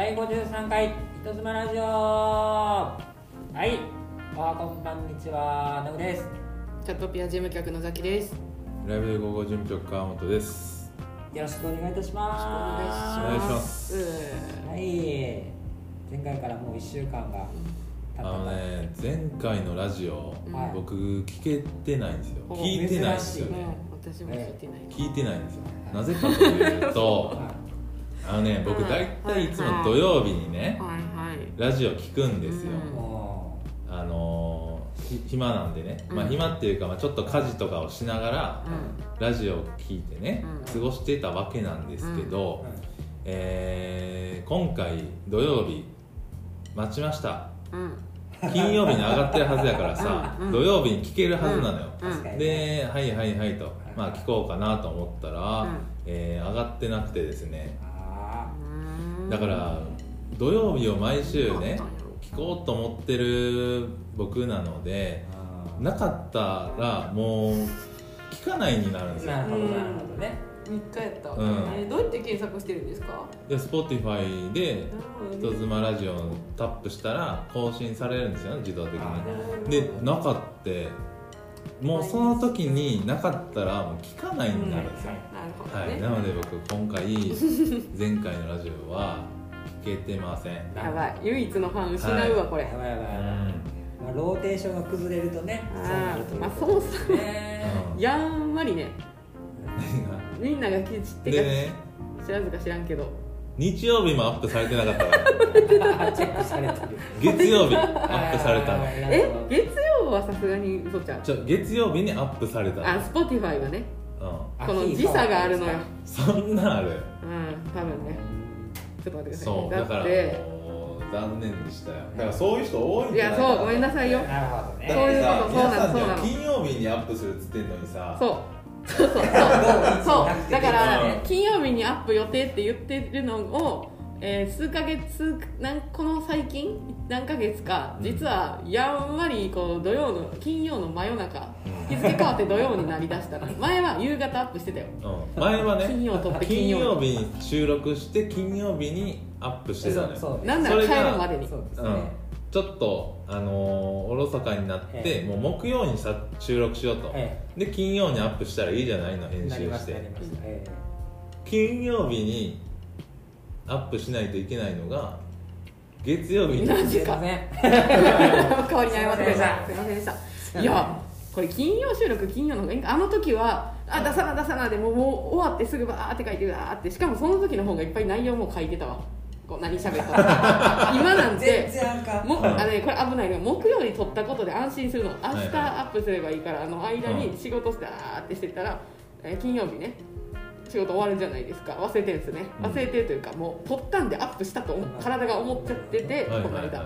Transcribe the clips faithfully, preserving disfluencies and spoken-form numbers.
だいごじゅうさんかい人妻ラジオ。はい、あ、こんばんにちは、ナグです。チャットピア事務局のザキです。ライブで午後事務局川本です。よろしくお願いいたします。よろしくお願いします。はい、前回からもういっしゅうかんがあのね、前回のラジオ、うん、僕聞けてないんですよ。聞いてないんですよね。私も聞いてない。聞いてないんですよ。なぜかというと、あのね、僕だいたいいつも土曜日にね、はいはい、ラジオ聞くんですよ。うん、あの暇なんでね、まあ暇っていうか、まあ、ちょっと家事とかをしながら、うん、ラジオを聞いてね、過ごしてたわけなんですけど、うんうん、えー、今回土曜日待ちました。うん、金曜日に上がってるはずやからさ、うんうん、土曜日に聴けるはずなのよ、うん、で、はいはいはいと、まあ、聴こうかなと思ったら、うん、えー、上がってなくてですね、あ、だから土曜日を毎週ね聴こうと思ってる僕なので、なかったらもう聴かないになるんですよ。なるほどなるほどね。みっかやった、うん、どうやって検索してるんですか？で Spotify で人妻ラジオをタップしたら更新されるんですよ、自動的に。で、なかってもうその時になかったらもう聞かないになるんですよ、うん、なるほどね、はい、なので僕今回前回のラジオは聞けてません。やばい、唯一のファン失うわ、これ、はい、やばいやばいやばい、うん、まあ、ローテーションが崩れるとね、そうなるということですね。まあ、そうさ、うん、やんわりねみんなが知ってか、ね、知らずか知らんけど日曜日もアップされてなかったからチェックされてる。月曜日アップされたの。え、月曜はさすがに嘘ちゃう。ちょ、月曜日にアップされたの。あ、Spotify はね、うん、この時差があるのよ。そんなある、うん、多分ね。ちょっと待ってください。そう、だからもう残念でしたよ。だからそういう人多いんじゃないかな。いや、そう、ごめんなさいよ。なるほどね。そういうこと、そうなの、そうなの。金曜日にアップするっつってんのにさ、そうそうそうそうそうだから金曜日にアップ予定って言ってるのを、えー、数ヶ月なんこの最近何ヶ月か実はやんわりこう土曜の金曜の真夜中日付変わって土曜になりだしたら前は夕方アップしてたよ、うん、前はね金曜撮って金曜、金曜日に収録して金曜日にアップしてたのよ。そうそう、なんなら帰るまでに。そうですね、うん、ちょっと、あのー、おろそかになって、ええ、もう木曜にさ収録しようと、ええ、で金曜にアップしたらいいじゃないの、編集してなりました、なりました、ええ、金曜日にアップしないといけないのが月曜日に。何時か変わりないわけでした。すいませんでした。いや、これ金曜収録、金曜の方がいいか。あの時はあ、出さな出さなでもう、もう終わってすぐバーって書いてるーって。しかもその時の方がいっぱい内容も書いてたわ。何喋った今なんても、うん、あれこれ危ないの。木曜に撮ったことで安心するの。明日アップすればいいから、あの間に仕事してあーってしてたら、うん、金曜日ね仕事終わるじゃないですか。忘れてるんですね。忘れてるというか、うん、もう撮ったんでアップしたと体が思っちゃってて、この間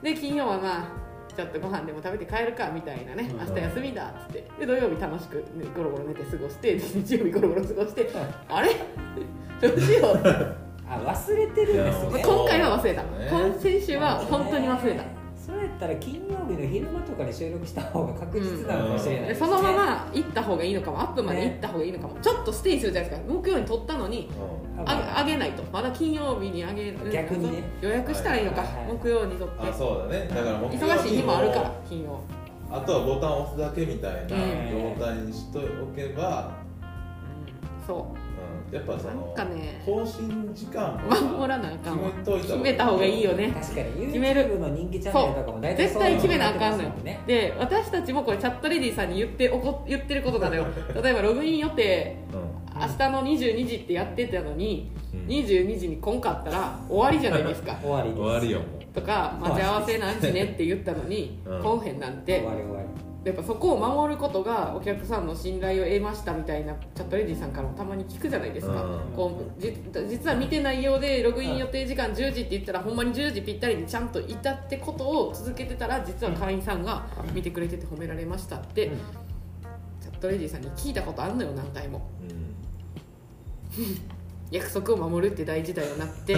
で金曜はまあちょっとご飯でも食べて帰るかみたいなね、明日休みだっつって、で土曜日楽しくゴロゴロ寝て過ごして、日曜日ゴロゴロ過ごして、あれどうしようってあ、忘れてるんですね。今回は忘れた、ね、先週は本当に忘れた、ね、それやったら金曜日の昼間とかで収録した方が確実なのかもしれない、ね、うん、そのまま行った方がいいのかも。アップまで行った方がいいのかも、ね、ちょっとステイするじゃないですか。木曜に撮ったのに、うん、あ, あげないとまだ金曜日にあげる。逆にね、予約したらいいのか、はいはいはい、木曜に撮って。あ、そうだね。だから木曜忙しい日もあるから、金曜あとはボタンを押すだけみたいな状態にしておけば、うん、そうやっぱそのなんか、ね、更新時間も守らなあかんわ。決めた方がいいよね。確かに YouTube の人気チャンネルとかも大体そう絶対決めなあかんのよ、ね、で私たちもこれチャットレディさんに言っておこ言ってることなのよ。例えばログイン予定明日のにじゅうにじってやってたのに、うん、にじゅうにじに来んかったら終わりじゃないですか。終わりです。終わりよとか待ち合わせ何時ねって言ったのに、うん、来んへんなんて終わり終わり。やっぱそこを守ることがお客さんの信頼を得ましたみたいなチャットレディさんからもたまに聞くじゃないですか、うん、こうじ実は見てないようでログイン予定時間じゅうじって言ったらほんまにじゅうじぴったりにちゃんといたってことを続けてたら、実は会員さんが見てくれてて褒められましたって、うん、チャットレディさんに聞いたことあんのよ、何回も、うん、約束を守るって大事だよなって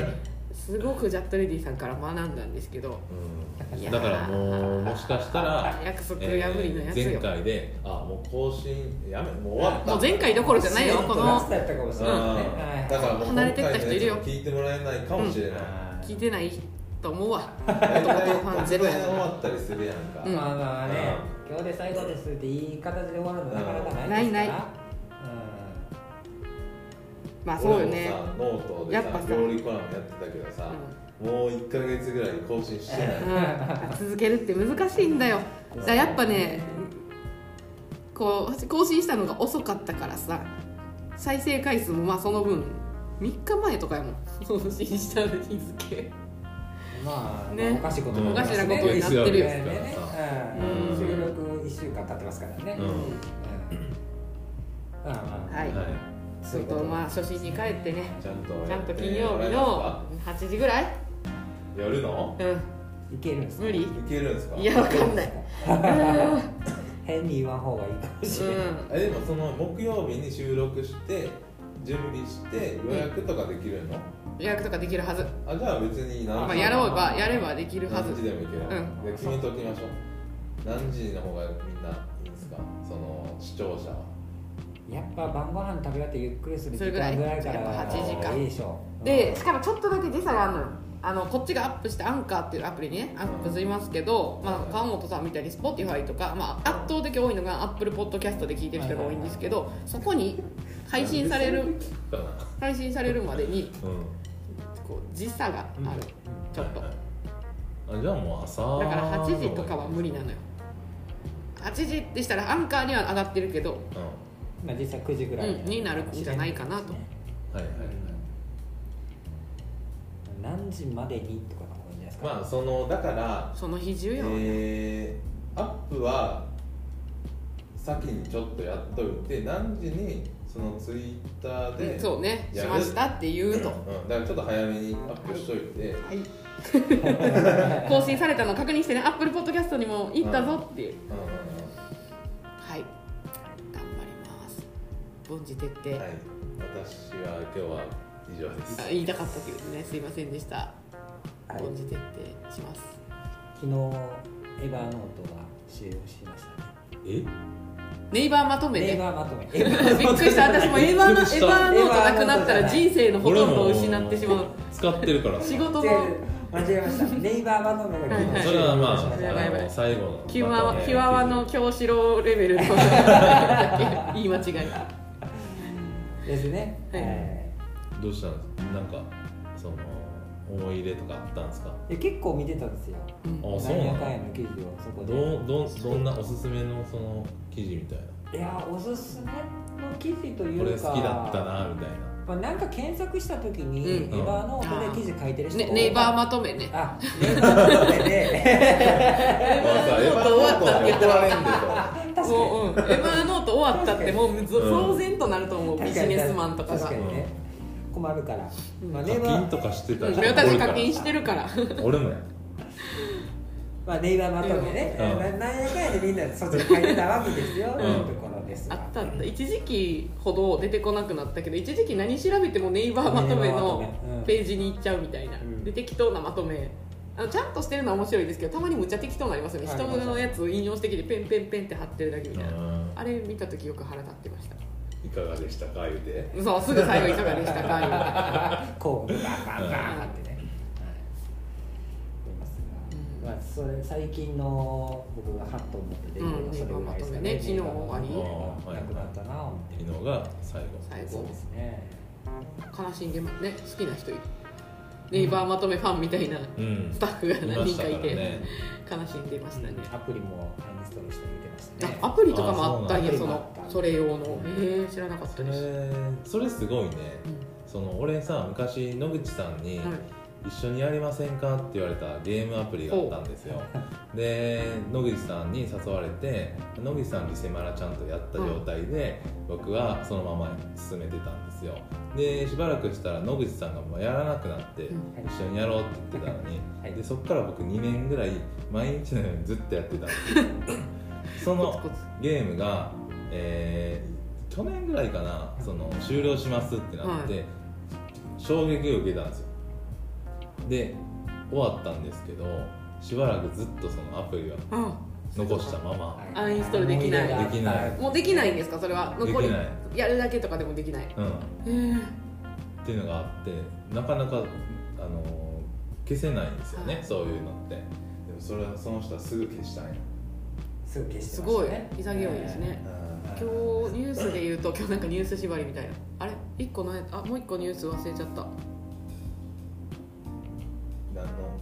すごくジャットレディさんから学んだんですけど、うん、だからもうもしかしたら約束破りのやつよ、えー、前回であもう更新やめもう終わった、もう前回どころじゃないよ、このだからもう今回のやつも聞いてもらえないかもしれない、うん、聞いてないと思うわ。もともとファンゼロやな。終わったりするやんか。まあまあね、今日で最後ですっていい形で終わるのなかなかないですから。ないない。うん、まあそうよね。ノートでさ、料理コラムやってたけどさ、うん、もういっかげつぐらい更新してない、うん。続けるって難しいんだよ。だからやっぱね、こう更新したのが遅かったからさ、再生回数もまあその分みっかまえとかやもん。更新したの日付。まあね、おかしいことになってるよ。収録いっしゅうかん経ってますからね。はい。ちょっとまあ初心に帰ってね。ちゃんと、ちゃんと金曜日のはちじぐらい。やるの？うん。いけるんですか？無理？いけるんですか？いやわかんない。変に言わん方がいいかもしれない。でもその木曜日に収録して準備して予約とかできるの？予約とかできるはず。あ、じゃあ別に何時、まあ、やろうばやればできるはず。何時でもいける。うん。決めときましょう。何時の方がみんないいんですか？その視聴者は。やっぱ晩ご飯食べ終わってゆっくりする時間ぐらいから。はちじかん。いいでしょう。で、しかもちょっとだけ時差があるのよ。あのこっちがアップしてアンカーっていうアプリね、アップしますけど、うん、まあ、川本さんみたいに Spotify とか、まあ、圧倒的多いのが Apple Podcast で聞いてる人が多いんですけど、そこに配信される配信されるまでに、うん、こう時差がある、うん、ちょっと、あ、じゃあもう朝だからはちじとかは無理なのよ。はちじってしたらアンカーには上がってるけど、うん、まあ、実際くじぐらい、うん、になるんじゃないかなと。はいはいはい。何時までにとかなんじゃないですか。まあそのだからその日中やわね、えー、アップは先にちょっとやっといて、何時にそのツイッターで、うん、そうね、しましたって言うと、うんうん、だからちょっと早めにアップしといて、はい、はい、更新されたの確認してね、アップルポッドキャストにも行ったぞっていう、うんうんうん、はい、頑張ります。凡事徹底。はい、私は今日は以上です。あ、言いたかったけどね、すいませんでした。本日徹底します。昨日、Evernote が終了しましたね。え？ネイバーまとめね。ネイバーまとめ。びっくりした。私も Evernote なくなったら人生のほとんどを失ってしまう。使ってるから。仕事も。間違えました。ネイバーまとめが終了。それはまあ、あの最後の。キワワの京志郎レベルの言い間違いですね。はい。どうしたんですか？なんかその思い入れとかあったんですか？結構見てたんですよ。ああ、そうなんだ。何やかんやの記事をそこで。どどどんなおすすめのその記事みたいな。いや、おすすめの記事というか。これ好きだったなみたいな。まあ、なんか検索したときに、ネイバーノートで記事書いてる人、うん、ネイバーまとめね。あ、ネイバーまとめで。ネイバーノート終わったって言ったら。もう、うん、ネイバーノート終わったってもう騒然となると思う、ビジネスマンとかが。困るから、まあ、課金とかしてたら、私課金してるから俺もやまあネイバーまとめね、うん、何やかんやでみんな外に書いてたわけですよ、うん、というところですがあったんだ。一時期ほど出てこなくなったけど、一時期何調べてもネイバーまとめのページに行っちゃうみたいな、うん、で適当なまとめ、あのちゃんとしてるのは面白いですけど、たまにむっちゃ適当になりますよね。人のやつを引用してきてペンペンペンって貼ってるだけみたいな、うん、あれ見た時よく腹立ってました。いかがでしたか言うて、そうすぐ最後いかがでしたか言うてこうバンバンバンってね、はい、まあそれ最近の僕がハッと思ってて、うん、それぐらいですかね。昨日終わりなくなったな思って、昨日が最後、最後そうですね。悲しんでますね、好きな人いる、ネイバーまとめファンみたいなスタッフが何人かいて、うん、ね、悲しんでましたね、うん、アプリもインストールしてみてましたね。アプリとかもあったんや、そのそれ用の、えー、知らなかったです。それすごいね、うん、その俺さ、昔野口さんに、はい、一緒にやりませんかって言われたゲームアプリがあったんですよ。で、野口さんに誘われて、野口さんリセマラちゃんとやった状態で、うん、僕はそのまま進めてたんですよ。で、しばらくしたら野口さんがもうやらなくなって、うん、一緒にやろうって言ってたのに、はい、でそっから僕にねんぐらい毎日のようにずっとやってたんですそのゲームが、えー、去年ぐらいかな、その終了しますってなって、はい、衝撃を受けたんですよ。で、終わったんですけど、しばらくずっとそのアプリは残したまま、うん、アンインストールできない、できない、もうできないんですか、それは残りやるだけとかでもできない、うん、っていうのがあって、なかなかあの消せないんですよね、はい、そういうのって。でもそれはその人はすぐ消したいの。すぐ消してましたね。すごい潔いですね、えー、今日ニュースで言うと、今日なんかニュース縛りみたいな、あれいっこない、あ、もういっこニュース忘れちゃった、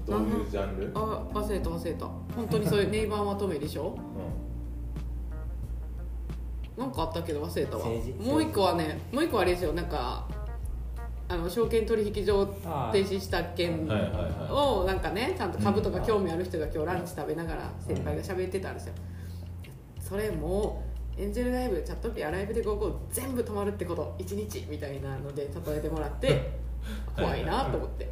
どういうジャンル？あ、忘れた忘れた。本当にそういうネイバーまとめでしょ、うん、なんかあったけど忘れたわ。もう一個はね、もう一個はあれですよ、なんかあの証券取引所停止した件をなんかね、ちゃんと株とか興味ある人が今日ランチ食べながら先輩が喋ってたんですよ、うん、それもエンジェルライブ、チャットピアライブで午後全部止まるってこといちにちみたいなので例えてもらって怖いなと思って、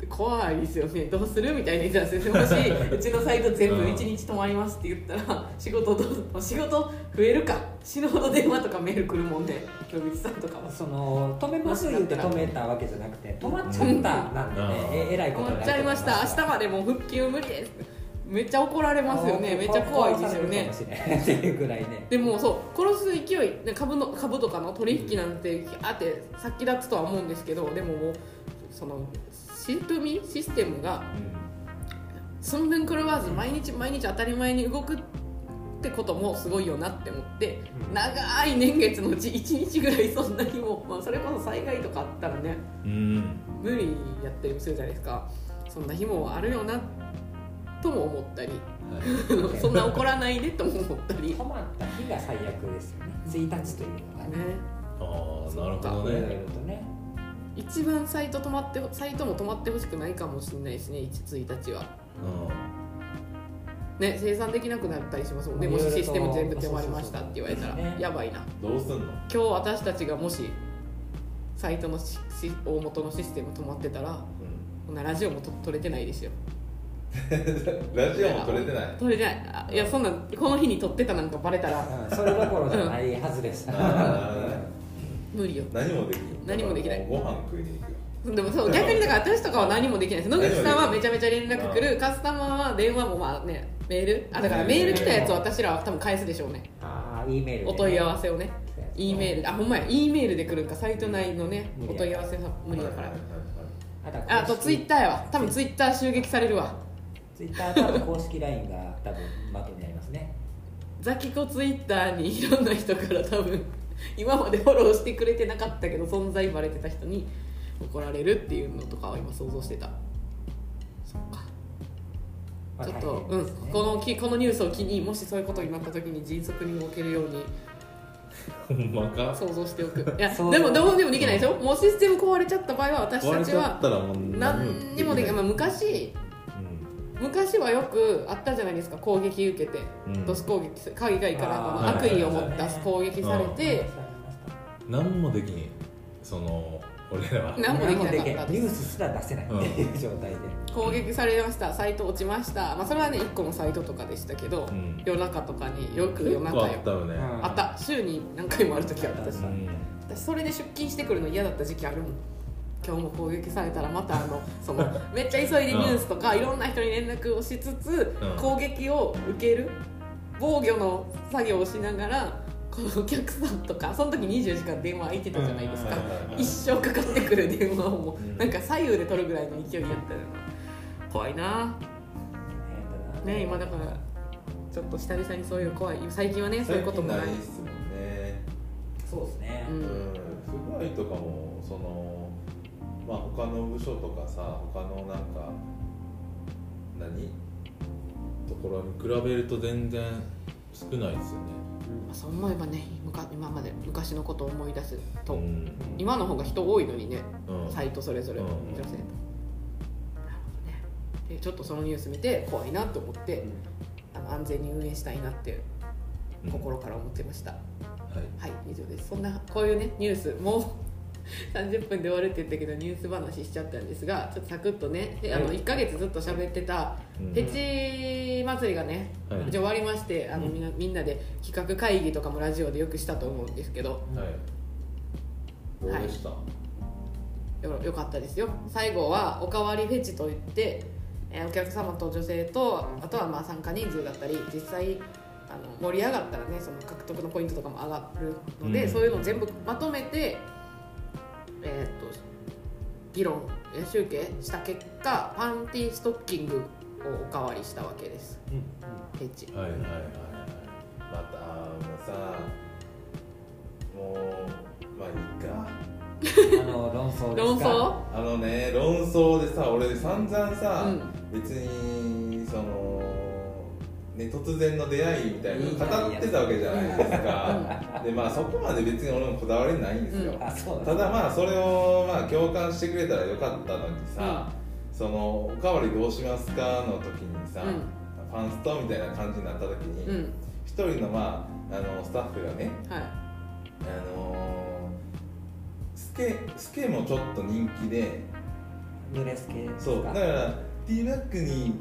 うん、怖いですよね、どうするみたいな言ってたんですよ。もしうちのサイト全部いちにち止まりますって言ったら、仕事どう、仕事増えるか、死ぬほど電話とかメール来るもんで、野口さんとかはその止めます言って止めたわけじゃなくて止まっちゃったなんでね、うん、え, えらいことになっちゃいました。明日までもう復旧無理です、めっちゃ怒られますよね、めっちゃ怖いですよねっていうぐらいね。でもそう殺す勢い、株の株とかの取引なんてあって先立つとは思うんですけど、でももうそのシステム、システムが寸分狂わず毎日毎日当たり前に動くってこともすごいよなって思って、長い年月のうちいちにちぐらいそんなにも、まあ、それこそ災害とかあったらね、うん、無理やったりするじゃないですか。そんな日もあるよなとも思ったり、はい、そんな怒らないでとも思ったり。止まった日が最悪ですよね。ついたちというのがね。ああ、なるほどね。一番サイト止まって、サイトも止まってほしくないかもしれないですね、いちにちは、うん、ね、生産できなくなったりしますもんね、もしシステム全部止まりましたって言われたら、そうそうそう、やばいな、どうすんの。今日私たちがもしサイトのし大元のシステム止まってたら、うん、ラジオもと撮れてないですよラジオも撮れてない撮れてない、いや、そんなこの日に撮ってたなんかバレたら、うん、それどころじゃないはずです、うん無理よ、何もできない、何もできない、ご飯食いに行くよ。でもそう逆にだから私とかは何もできないです。野口さんはめちゃめちゃ連絡来る、カスタマーは電話もまあね、メール、あ、だからメール来たやつを私らは多分返すでしょうね。ああ、Eメール、お問い合わせをね、Eメール、あ、ほんまや、Eメールで来るか、サイト内のね、お問い合わせは無理だから。あとツイッターやわ、多分ツイッター襲撃されるわ。ツイッター多分公式 ライン が多分まとめになりますね。ザキコツイッターにいろんな人から多分。今までフォローしてくれてなかったけど存在バレてた人に怒られるっていうのとかは今想像してた。そっか、まあ、ちょっと、ね、うん、このきこのニュースを機にもしそういうことになった時に迅速に動けるようにほんまか想像しておく。いやでもどうでもできないでしょ。もうシステム壊れちゃった場合は私たちは何にもできない。まあ、昔、うん、昔はよくあったじゃないですか、攻撃受けて、うん、ドス攻撃、海外からの悪意を持った攻撃されて何もできん、その俺らは何もできなかったです。ニュースすら出せないっていう状態で攻撃されました、サイト落ちました。まあそれはねいっこのサイトとかでしたけど、うん、夜中とかによく夜中よあったよね。あった、週に何回もある時あったし、うん、私それで出勤してくるの嫌だった時期あるもん。今日も攻撃されたらまたあのそのめっちゃ急いでニュースとかいろんな人に連絡をしつつ、うん、攻撃を受ける防御の作業をしながらこのお客さんとか、その時にじゅうじかん電話空いてたじゃないですか、うん、一生かかってくる電話をもうなんか左右で取るぐらいの勢いだったの、うん、怖いなぁ、ね、今だからちょっと久々にそういう怖い、最近はねそういうこともないですもんね。そうですね、うん、不具合とかもその、まあ、他の部署とかさ、他のなんか何ところに比べると全然少ないですよね。そう思えばね、今まで昔のことを思い出すと、うん、今の方が人多いのにね、うん、サイトそれぞれ、うん、女性と、なるほどね。でちょっとそのニュース見て怖いなと思って、うん、あの安全に運営したいなって心から思ってました、うん、はい、はい、以上です。そんなこういうねニュースもうさんじゅっぷんで終わるって言ったけどニュース話しちゃったんですが、ちょっとサクッとね、あのいっかげつずっと喋ってたフェチ、うん祭りがね、はい、終わりまして、あの、うん、みんな、みんなで企画会議とかもラジオでよくしたと思うんですけど、はい、どうでした、はい、よ, よかったですよ。最後はおかわりフェチといって、えー、お客様と女性と、あとはまあ参加人数だったり、実際あの盛り上がったらねその獲得のポイントとかも上がるので、うん、そういうのを全部まとめて、えー、っと議論集計した結果、パンティーストッキングをおかわりしたわけです、うん、ペチ、はいはいはい、またもうさもうまあいいかあの論争ですか論争あのね論争でさ、俺散々さ、うん、別にそのね、突然の出会いみたいなの語ってたわけじゃないですか。で、まあそこまで別に俺もこだわりないんですよ、うん、あそうだね、ただまあそれをまあ共感してくれたらよかったのにさ、うん、そのおかわりどうしますかの時にさ、うん、パンストみたいな感じになった時に、うん、一人のまああのスタッフがね、はい、あのスケ、スケもちょっと人気で濡れスケですか。そうだからティーバッグに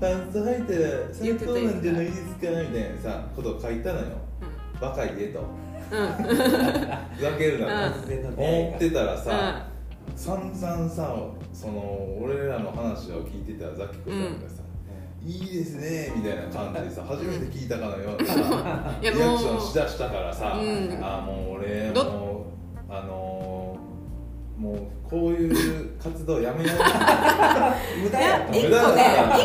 パンスト履いたら最高なんじゃないですかみたいなさことを書いたのよ、うん、バカ言えと、うん、ふざけるなと、うん、思ってたらさ、うん、散々さその俺らの話を聞いてたらザキコさんがさ、うん、いいですねみたいな感じでさ、初めて聞いたかのようなさリアクションしだしたからさ、うん、あもう俺もうあのもうこういう活動やめよう無駄や無駄だね、い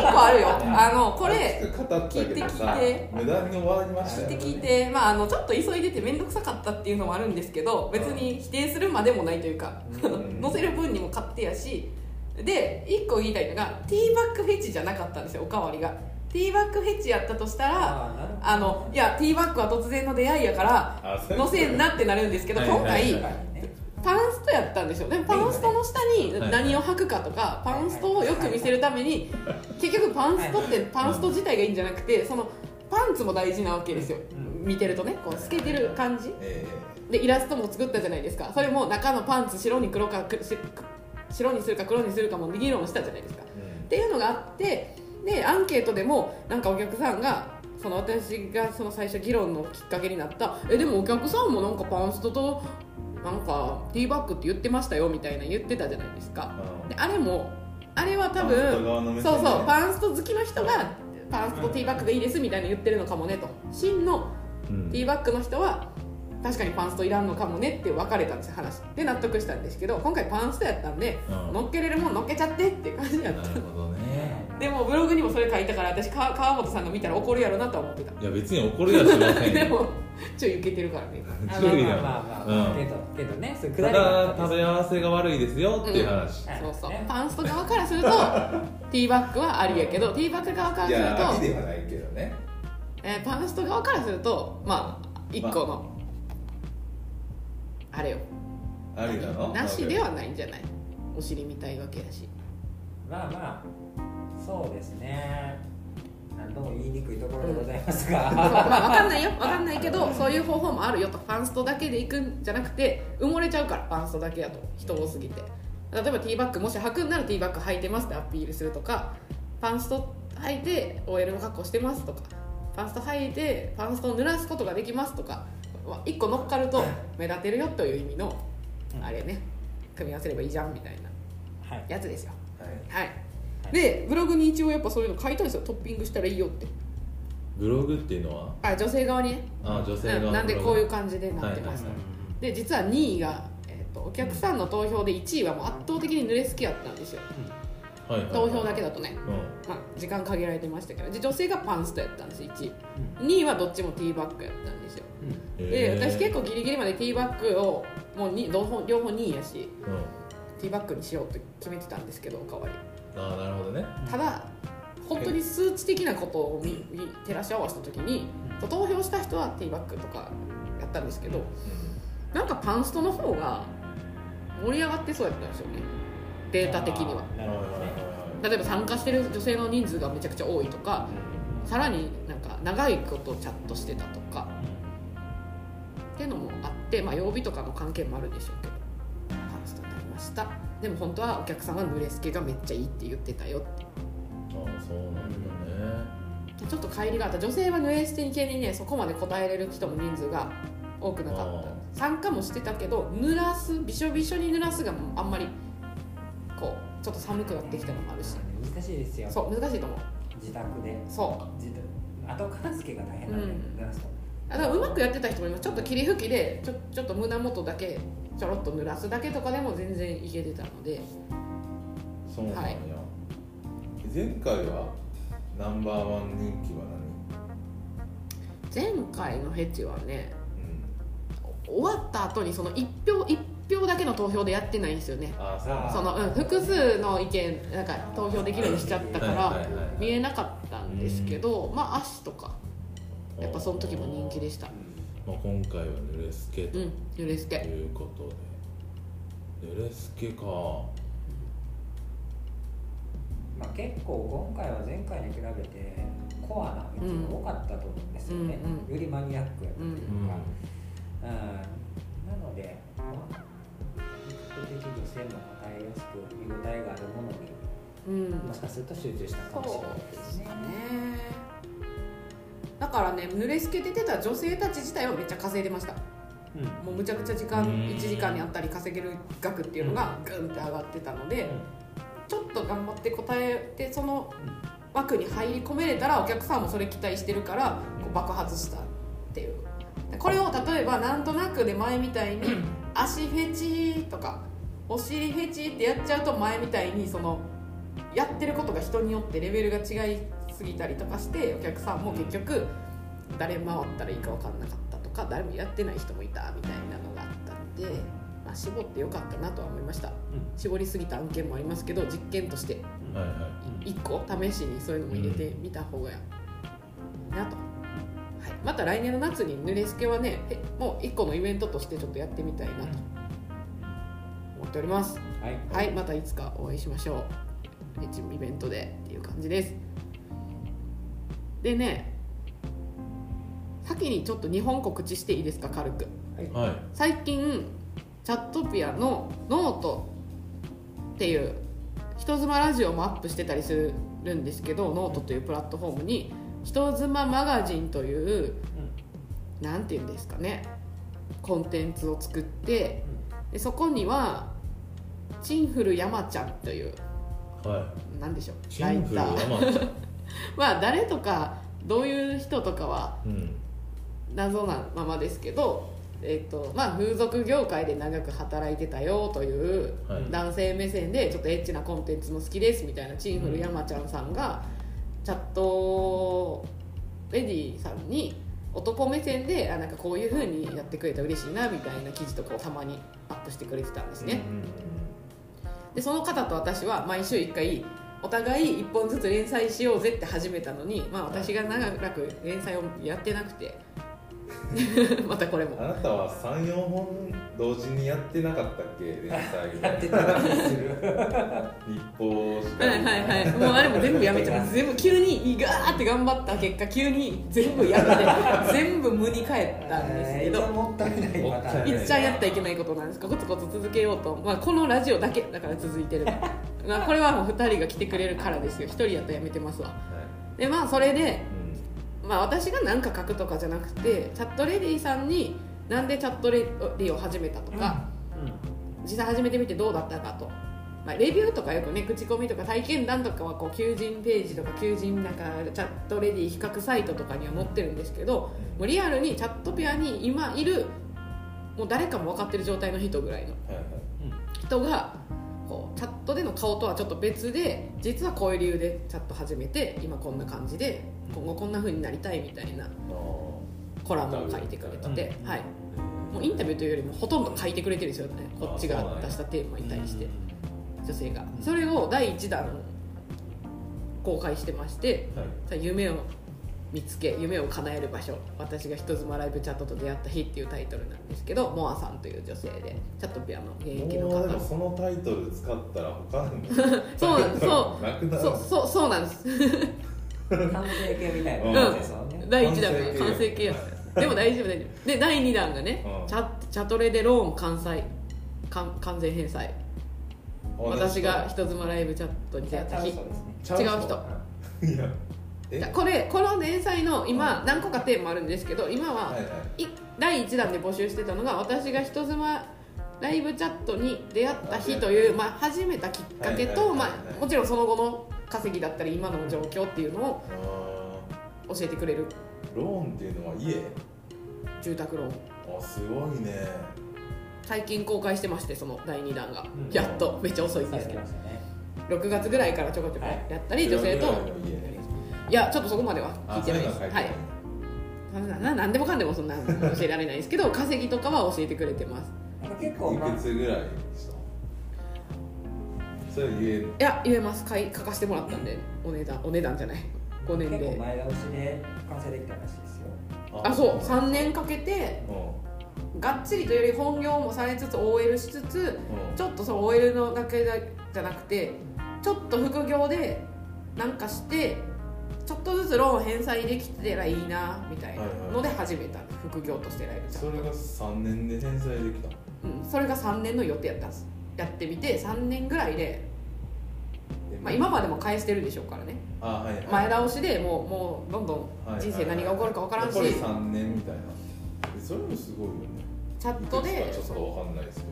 っこあるよあのこれ聞いて聞いて無駄に終わりましたよ、ね、聞いて聞いて、まあ、あのちょっと急いでて面倒くさかったっていうのもあるんですけど、別に否定するまでもないというか、うん、載せる分にも勝手やしで、いっこ言いたいのがティーバッグフェチじゃなかったんですよ、おかわりが。ティーバッグフェチやったとしたら、あのいやティーバッグは突然の出会いやから載せんなってなるんですけど、今回パンストやったんでしょ。でもパンストの下に何を履くかとか、パンストをよく見せるために、結局パンストってパンスト自体がいいんじゃなくて、そのパンツも大事なわけですよ。見てるとね、こう透けてる感じでイラストも作ったじゃないですか。それも中のパンツ白に黒か白にするか黒にするかも議論したじゃないですか、っていうのがあって、でアンケートでもなんかお客さんがその私がその最初議論のきっかけになったえでもお客さんもなんかパンストとなんかティーバッグって言ってましたよみたいな言ってたじゃないですか、うん、であれもあれは多分そうそうパンスト好きの人がパンストとティーバッグがいいですみたいな言ってるのかもねと、真のティーバッグの人は確かにパンストいらんのかもねって分かれたんですよ、話で納得したんですけど、今回パンストやったんで、うん、乗っけれるもん乗っけちゃってって感じだった。なるほどね。でもブログにもそれ書いたから、私川本さんが見たら怒るやろなとは思ってた。いや別に怒るやろしませんでもちょい受けてるからねけどね、そういうくだりがあったんです。ただ食べ合わせが悪いですよっていう話、うん、そうそう、ね、パンスト側からするとティーバッグはありやけど、ティーバッグ側からするといやありではないけどね、えー、パンスト側からするとまあいっこのあれよありなのなしではないんじゃない、お尻みたいわけだし、まあまあそうですね、何とも言いにくいところでございますが、うんまあ、分かんないよ分かんないけどそういう方法もあるよと、パンストだけで行くんじゃなくて埋もれちゃうから、パンストだけだと人多すぎて、例えばティーバッグもし履くんならティーバッグ履いてますってアピールするとか、パンスト履いて オーエル の格好してますとか、パンスト履いてパンストを濡らすことができますとか、いっこ乗っかると目立てるよという意味のあれね、組み合わせればいいじゃんみたいなやつですよ、はい、はいで、ブログに一応やっぱそういうの書いたんですよ、トッピングしたらいいよって。ブログっていうのはあ女性側にね、あ女性側のなんでこういう感じでなってます、はいはい、で、実はにいが、えーと、お客さんの投票でいちいはもう圧倒的に濡れ好きやったんですよ、うんはいはいはい、投票だけだとね、うんまあ、時間限られてましたけど、で女性がパンストやったんですいちい、うん、にいはどっちもティーバッグやったんですよ、うん、で、私結構ギリギリまでティーバッグをもうに両方にいやし、うん、ティーバッグにしようと決めてたんですけど、おかわりあなるほどね、ただ本当に数値的なことを見照らし合わせた時に、うん、投票した人はティーバッグとかやったんですけど、うん、なんかパンストの方が盛り上がってそうやったんですよね、データ的には。なるほどね、例えば参加してる女性の人数がめちゃくちゃ多いとか、うん、さらになんか長いことチャットしてたとか、うん、っていうのもあって、まあ、曜日とかの関係もあるでしょうけどパンストになりました。でも本当はお客さんは濡れ透けがめっちゃいいって言ってたよって。ああそうなんだね。ちょっと帰りがあった。女性は濡れ透けにねそこまで答えれる人の人数が多くなかった。参加もしてたけど濡らすびしょびしょに濡らすがもうあんまりこうちょっと寒くなってきたのもあるし、難しいですよ。そう難しいと思う。自宅でそう自宅後片付けが大変なんで、うん、濡らすとだからうまくやってた人もいます。ちょっと霧吹きでち ょ, ちょっと胸元だけちょろっと濡らすだけとかでも全然いけてたので。そうなんや、はい、前回はナンバーワン人気は何？前回のヘチはね、うん、終わった後にそのいち票いち票だけの投票でやってないんですよね。あ、さあ、その、うん、複数の意見なんか投票できるようにしちゃったから見えなかったんですけど、うん、まあ足とかやっぱその時も人気でした。まあ、今回は濡れすけということで、うん、濡れすけか、まあ、結構今回は前回に比べてコアなやつが多かったと思うんですよね、うん、よりマニアックやったというか、うんうん、なので、まあ、比較的女性も答えやすく見応えがあるものに、うん、もしかすると集中したかもしれないですね。だからね、濡れすけ出てた女性たち自体はめっちゃ稼いでました、うん、もうむちゃくちゃ時間、いちじかんにあったり稼げる額っていうのがグンって上がってたので、うん、ちょっと頑張って答えてその枠に入り込めれたらお客さんもそれ期待してるからこう爆発したっていう。これを例えばなんとなくで前みたいに足フェチとかお尻フェチってやっちゃうと前みたいにそのやってることが人によってレベルが違い過ぎたりとかしてお客さんも結局誰回ったらいいか分かんなかったとか誰もやってない人もいたみたいなのがあったので、まあ、絞ってよかったなとは思いました、うん、絞りすぎた案件もありますけど実験としていっこ試しにそういうのも入れてみた方がいいなと、うんはい、また来年の夏に濡れすけはねもういっこのイベントとしてちょっとやってみたいなと思っております、はいはい、またいつかお会いしましょうイベントでっていう感じです。でね、先にちょっとにほん告知していいですか、軽く、はい、最近チャットピアのノートっていう人妻ラジオもアップしてたりするんですけどノートというプラットフォームに人妻マガジンという、うん、なんていうんですかねコンテンツを作って、うん、でそこにはチンフル山ちゃんという、はい、なんでしょうチンフル山ちゃんまあ誰とかどういう人とかは謎なままですけど、えっとまあ風俗業界で長く働いてたよという男性目線でちょっとエッチなコンテンツも好きですみたいなチンフル山ちゃんさんがチャットレディさんに男目線であなんかこういう風にやってくれたら嬉しいなみたいな記事とかをたまにアップしてくれてたんですね。でその方と私は毎週いっかいお互いいっぽんずつ連載しようぜって始めたのに、まあ、私が長く連載をやってなくてまたこれもあなたは さんよんほん同時にやってなかったっけ連載やってたらする立法しかはいはいはいもうあれも全部やめちゃう全部急にガーって頑張った結果急に全部やめて全部無に返ったんですけどもったいないまたいっちゃやったらいけないことなんですかコツコツ続けようと、まあ、このラジオだけだから続いてるまあこれはもうふたりが来てくれるからですよ。ひとりやったらやめてますわ、はい、でまあそれで、うんまあ、私が何か書くとかじゃなくてチャットレディさんになんでチャットレディを始めたとか、うんうん、実際始めてみてどうだったかと、まあ、レビューとかよくね口コミとか体験談とかはこう求人ページとか求人なんかチャットレディ比較サイトとかには載ってるんですけどもうリアルにチャットピアに今いるもう誰かも分かってる状態の人ぐらいの人がチャットでの顔とはちょっと別で実はこういう理由でチャット始めて今こんな感じで今後こんな風になりたいみたいなコラムを書いてくれてて、はい、もうインタビューというよりもほとんど書いてくれてるんですよねこっちが出したテーマに対して女性がそれをだいいちだん公開してまして夢を見つけ夢を叶える場所私が人妻ライブチャットと出会った日っていうタイトルなんですけどモアさんという女性でチャットピアの現役の方でもそのタイトル使ったら他にもそうなんですそうなんです完成形みたいな、うん、だいいちだんが完成形やでも大丈夫大丈夫でだいにだんがね、うん、チャ、チャトレでローン完済完全返済私が人妻ライブチャットに出会った日違う人いやこれこの連載の今何個かテーマあるんですけど今はだいいちだんで募集してたのが私が人妻ライブチャットに出会った日という、まあ、始めたきっかけと、まあ、もちろんその後の稼ぎだったり今の状況っていうのを教えてくれるローンっていうのは家住宅ローン。あ、すごいね。最近公開してまして、そのだいにだんが、うん、やっとめっちゃ遅いんですけど、ね、ろくがつぐらいからちょこちょこやったり、はい、女性とい や, いやちょっとそこまでは聞いてないです。はい、何でもかんでもそんな教えられないですけど稼ぎとかは教えてくれてます。結構いくつぐらいですか？それ言える？いや、言えます。書かせてもらったんで、お値段、お値段じゃない、ごねんで結構前倒しで完成できたらしいですよ。あ、そう、さんねんかけて、うん、がっつりというより本業もされつつ オーエル しつつ、うん、ちょっとその オーエル のだけじゃなくてちょっと副業でなんかしてちょっとずつローン返済できてらいいなみたいなので始めた、はいはい、副業としてライブちゃんとそれがさんねんで返済できた、うん、それがさんねんの予定やったんです。やってみてさんねんぐらいで、まあ、今までも返してるでしょうからね。あ、はいはい、前倒しでも う, もうどんどん人生何が起こるか分からんし、はいはいはい、これさんねんみたいな、それもすごいよね。チャットでちょっと分かんないですけど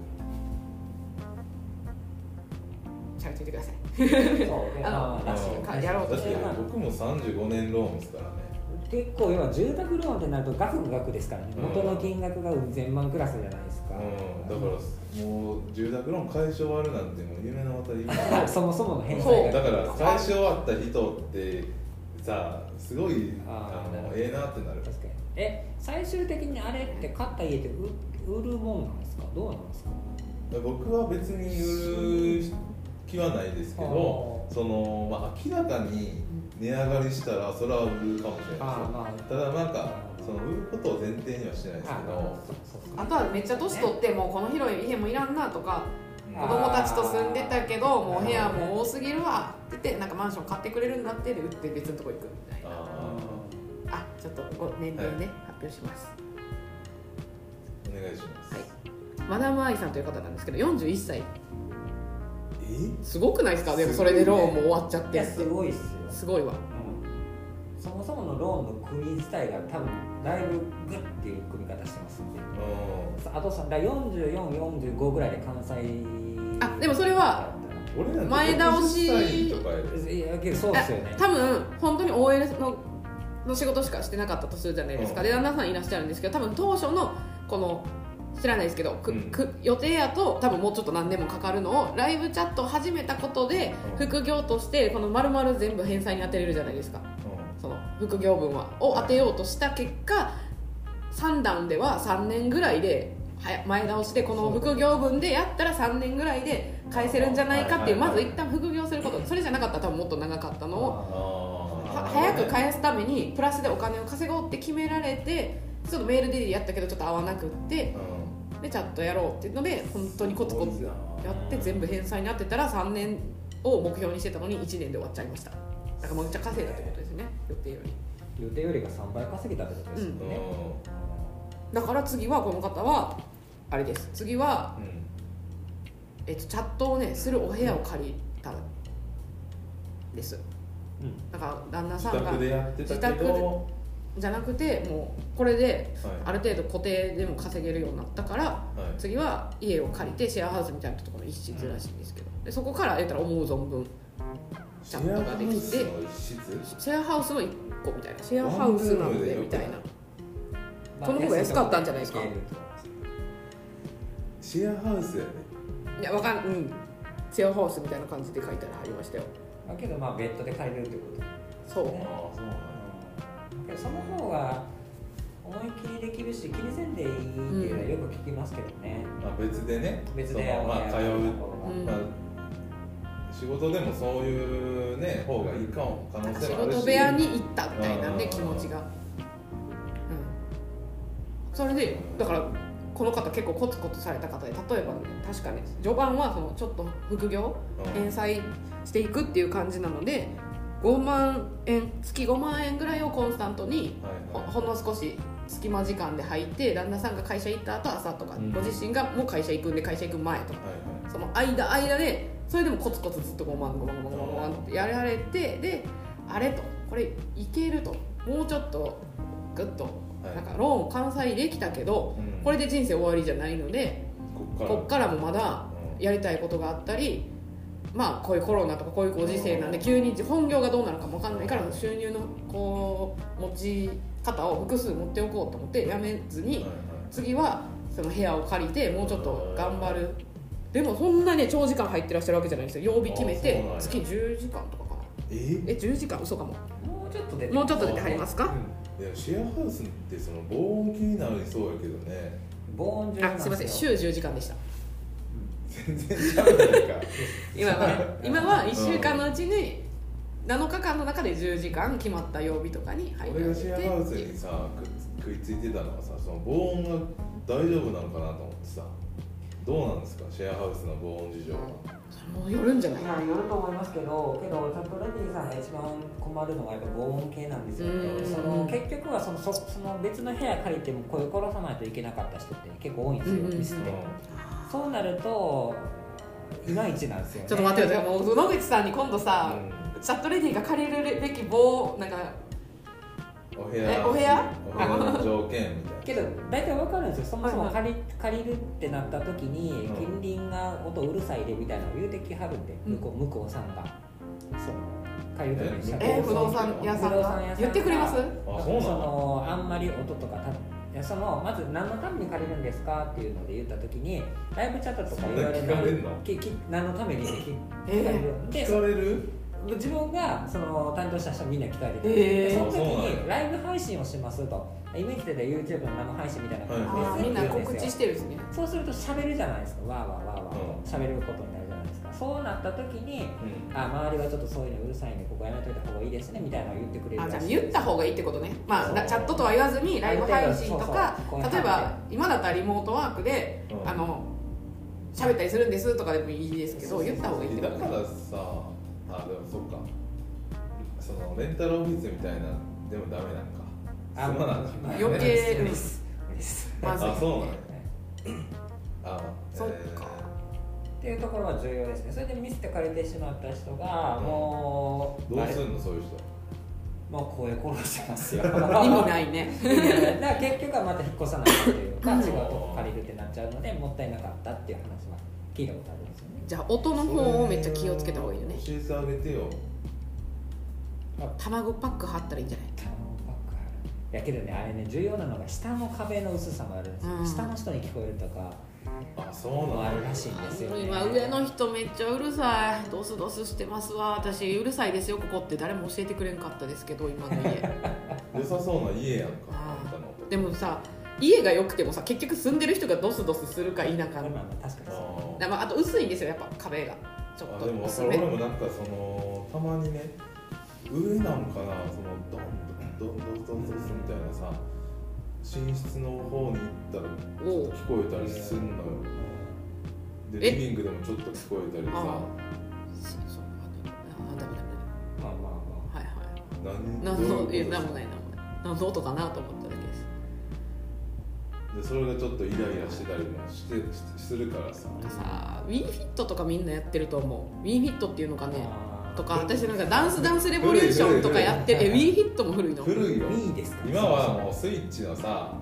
ちゃんと言ってください。あのやろうとしてる。僕もさんじゅうごねんローンですからね。結構今住宅ローンってなると額が額ですからね、うん、元の金額がせんまんクラスじゃないですか、うん、だからもう住宅ローン解消終わるなんてもう夢の当たりそもそもの返済がだから解消終わった人ってさあすごいああのええなってなる。確かに。え、最終的にあれって買った家って売るもんなんですか？どうなんですか？僕は別に売る気はないですけど、その、まあ、明らかに値上がりしたらそれは売るかもしれないですよ。ただなんかその売ることを前提にはしてないですけど、あとはめっちゃ年取ってもうこの広い家もいらんなとか、子供たちと住んでたけどもう部屋も多すぎるわって言ってなんかマンション買ってくれるんだってで売って別のとこ行くみたいな。 あ, あ、ちょっと年齢ね、はい、発表します。お願いします、はい、マダムアイさんという方なんですけどよんじゅういっさい。すごくないですか？でもそれでローンも終わっちゃって、すごいっすよ。すごいわ、うん、そもそものローンの組み自体が多分だいぶグッっていう組み方してますんで、あとさよんじゅうよん、よんじゅうごぐらいで完済。あ、でもそれは前倒し。いやけどそうですよね。多分本当に オーエル の, の仕事しかしてなかったとするじゃないですか、うん、で旦那さんいらっしゃるんですけど多分当初のこの知らないですけど、うん、予定やと多分もうちょっと何年もかかるのをライブチャットを始めたことで副業としてこの丸々全部返済に当てれるじゃないですか、うん、その副業分はを当てようとした結果さん段ではさんねんぐらいで前倒しでこの副業分でやったらさんねんぐらいで返せるんじゃないかっていう、まず一旦副業すること。それじゃなかったら多分もっと長かったのを早く返すためにプラスでお金を稼ごうって決められて、ちょっとメールでやったけどちょっと合わなくって、うんでチャットやろうっていうので本当にコツコツやって全部返済になってたらさんねんを目標にしてたのにいちねんで終わっちゃいました。だからめっちゃ稼いだってことですね。予定より予定よりがさんばい稼げたってことですよね、うん、だから次はこの方はあれです。次は、うん、えっと、チャットをねするお部屋を借りたんです、うん、だから旦那さんが自宅でやってたけどじゃなくてもうこれである程度固定でも稼げるようになったから、はい、次は家を借りてシェアハウスみたいなところの一室らしいんですけど、でそこから言ったら思う存分チャットができてシェアハウスのいっこみたいなシェアハウスなのでみたいな、この方が安かったんじゃないですか？シェアハウスやね。いやわかん、うん、シェアハウスみたいな感じで書いたら入りましたよ。だけどまあベッドで借りれるってこと。そう。ああそう。その方が思い切りできるし気にせんでいいっていうのはよく聞きますけどね、うん、まあ、別でね、別でその、まあ、通う、うんまあ、仕事でもそういう、ね、方がいいかも。可能性もあるし仕事部屋に行ったみたいなんで気持ちが、うん、それでだからこの方結構コツコツされた方で、例えば、ね、確かに序盤はそのちょっと副業返済していくっていう感じなのでごまんえん月ごまんえんぐらいをコンスタントに ほ, ほんの少し隙間時間で入って、旦那さんが会社行った後朝とか、うん、ご自身がもう会社行くんで会社行く前とか、はいはい、その間間でそれでもコツコツずっとごまんごまんごまんごまんってやられて、であれとこれいけるともうちょっとグッとなんかローン完済できたけど、はい、これで人生終わりじゃないので、うん、こっからもまだやりたいことがあったり、まあ、こういうコロナとかこういうご時世なんで急に本業がどうなるかも分かんないから収入のこう持ち肩を複数持っておこうと思ってやめずに、次はその部屋を借りてもうちょっと頑張る。でもそんなね長時間入ってらっしゃるわけじゃないんですよ。曜日決めて月じゅうじかんとかかな。ええじゅうじかん嘘かも。もうちょっと出てもうちょっと出て入りますか。うん、いやシェアハウスってその防音気になるそうやけどね。防音じゃない。あすみません週じゅうじかんでした。全然違うじゃないか。今は今はいっしゅうかんのうちになのかかんの中でじゅうじかん決まった曜日とかに入って。俺がシェアハウスにさ食いついてたのはさその防音が大丈夫なのかなと思ってさ。どうなんですかシェアハウスの防音事情は。それもよるんじゃない。よると思いますけど、けどタップラティさんが一番困るのはやっぱ防音系なんですよね。その結局はそのそその別の部屋借りても声を殺さないといけなかった人って結構多いんですよ。うんうん、ですって、うん、そうなるといまいちなんですよね。ちょっと待ってよ。もう野口さんに今度さ、うん、チャットレディが借りるべき防なんか。お部屋、お部屋の条件みたいなけど大体分かるんですよ。そもそも借り、借りるってなった時に近隣が音うるさいでみたいなのを言うてきはるんで、うん、向こう向こうさんがその借りる時にしたえ不動産屋さんが言ってくれます。あそうなの。そのあんまり音とかいやそのまず何のために借りるんですかっていうので言った時にライブチャットとか言われて何のために借りるんで、えー、聞かれる自分がその担当した人みんな聞かれてて、えー、その時にライブ配信をしますとイメージで YouTube の生配信みたいな感じでみんな告知してるんですね。そうすると喋るじゃないですか。わーわーわーわー喋ることになるじゃないですか。そうなった時に、うん、あ周りはちょっとそういうのうるさいんでここやめといた方がいいですねみたいなのを言ってくれるらしい。あじゃあ言った方がいいってことね。まあチャットとは言わずにライブ配信とかそうそう例えば今だったらリモートワークで、うん、あの喋ったりするんですとかでもいいですけど言った方がいいってことね。だからさあでもそっかそのレンタルオフィスみたいなでもダメなんかあそうなんだ、ね、余計ですあそうなんだねあそっか、えー、っていうところは重要ですね。それでミスって借りてしまった人が、うん、もうどうするのそういう人もう声殺してますよ意味ないねだから結局はまた引っ越さないというか違うとこ借りるってなっちゃうのでもったいなかったっていう話は聞いたことあるんですよね。じゃあ音の方をめっちゃ気をつけた方がいいよね。教えてあげてよ。卵パック貼ったらいいんじゃない。卵パック貼る。いやけどねあれね重要なのが下の壁の薄さもあるんですよ。うん、下の人に聞こえるとかあそうもあるらしいんですよね。今上の人めっちゃうるさい。ドスドスしてますわ。私うるさいですよここって誰も教えてくれんかったですけど今の家。良さそうな家やんか。ああのでもさ。家が良くてもさ結局住んでる人がドスドスするか否かの、まあ、確かにそうだから、まあ、あと薄いんですよやっぱ壁がちょっとあでも俺もなんかそのたまにね上なのかなそのドンドンドンドンドンみたいなさ寝室の方に行ったらちょっと聞こえたりすんのよ。でリビングでもちょっと聞こえたりさあそうなんだよね。まあまあまあはいはい何のえ何もない何の音かなと思ってでそれがちょっとイライラしてたりもしてするからさ。なんかさ、ウィーフィットとかみんなやってると思う。ウィーフィットっていうのかねとか、私なんかダンスダンスレボリューションとかやってる。え、ウィーフィットも古いの。古いよ。いいですか。今はもうスイッチのさ、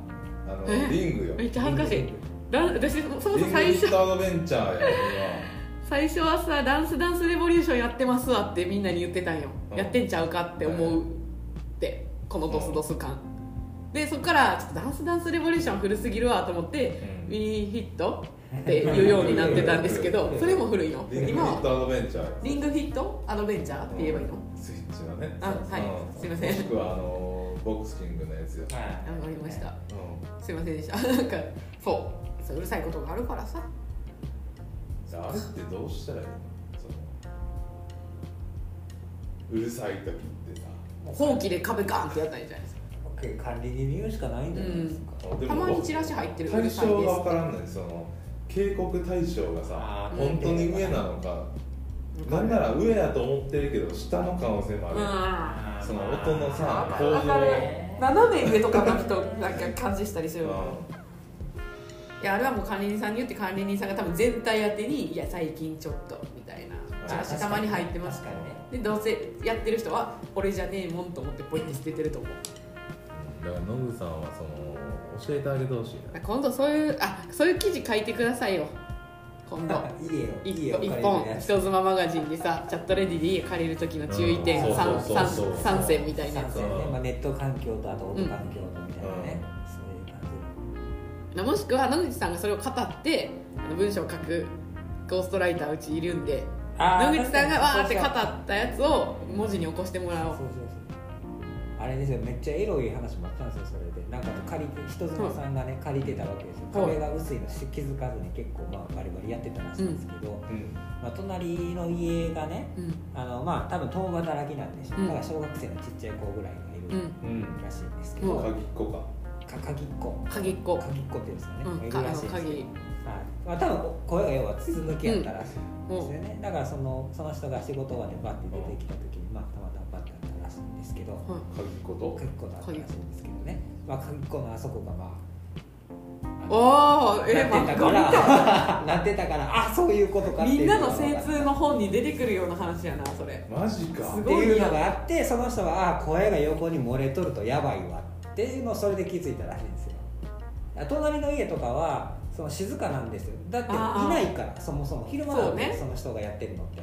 あのリングよ。めっちゃ恥ずかしい。私そもそも最初。アドベンチャーや。最初はさ、ダンスダンスレボリューションやってますわってみんなに言ってたんよ。うん、やってんちゃうかって思うって、うん、このドスドス感。うんでそこからちょっとダンスダンスレボリューション古すぎるわと思って、うん、ウィーヒットっていうようになってたんですけどそれも古いの。リングフィットアドベンチャーリングフィットアドベンチャーって言えばいいの、うん、スイッチのねあはいすいませんもしくはあのボクシングのやつよわ、はい、かりました、うん、すいませんでしたなんかそう、そううるさいことがあるからさあれってどうしたらいいのそのうるさい時ってさ放棄で壁ガンってやったんじゃないですか。管理に言うしかないんじゃないですか、うん、たまにチラシ入ってる対象が分からんのにその警告対象がさ本当に上なのか、うん、なんなら上やと思ってるけど下の可能性もある、うん、その音のさ構造斜め上とかの人なんか感じしたりするいやあれはもう管理人さんに言って管理人さんが多分全体宛てにいや最近ちょっとみたいなチラシたまに入ってますからね。でどうせやってる人は俺じゃねえもんと思ってポイって捨ててると思う。だからノグさんはその教えてあげてほしいな。今度そういうあそういう記事書いてくださいよ。今度いっぽん人妻マガジンでさチャットレディで家借りる時の注意点さんせんみたいなやつ、ねまあ、ネット環境とあと音環境とみたいなね、うん、そういう感じで、もしくは野口さんがそれを語ってあの文章を書くゴーストライターうちいるんで野口さんがわーって語ったやつを文字に起こしてもらおう。そうそうそうあれですよ、めっちゃエロい話もあったんですよ。それでなんか借りて人妻さんがね借りてたわけですよ。壁が薄いの気づかずに結構まあバリバリやってたらしいんですけど、うんうんまあ、隣の家がね、うん、あのまあ多分共働きなんでしょ、うん、だから小学生のちっちゃい子ぐらいがいるらしいんですけど、鍵っ子か鍵っ子鍵っ子鍵っ子っていうんですかね、うん、いるらしいんですよ。まあ、多分声が要は筒抜けやったらしいんですよね、うん、だからその、その人が仕事場でバッて出てきた時に、まあ、たまたまバッてあったらしいんですけど、うん、鍵っ子と鍵っ子とあったらしいんですけどね、まあ、鍵っ子のあそこがまあおー、えー、なってたから、ま、なってたからあ、そういうことかっていうみんなの精通の本に出てくるような話やなそれ。マジかっていうのがあって、その人はあ声が横に漏れとるとやばいわっていうのをそれで気づいたらしいんですよ。隣の家とかはその静かなんですよ。だっていないからそもそも昼間なんで そ,、ね、その人がやってるのって。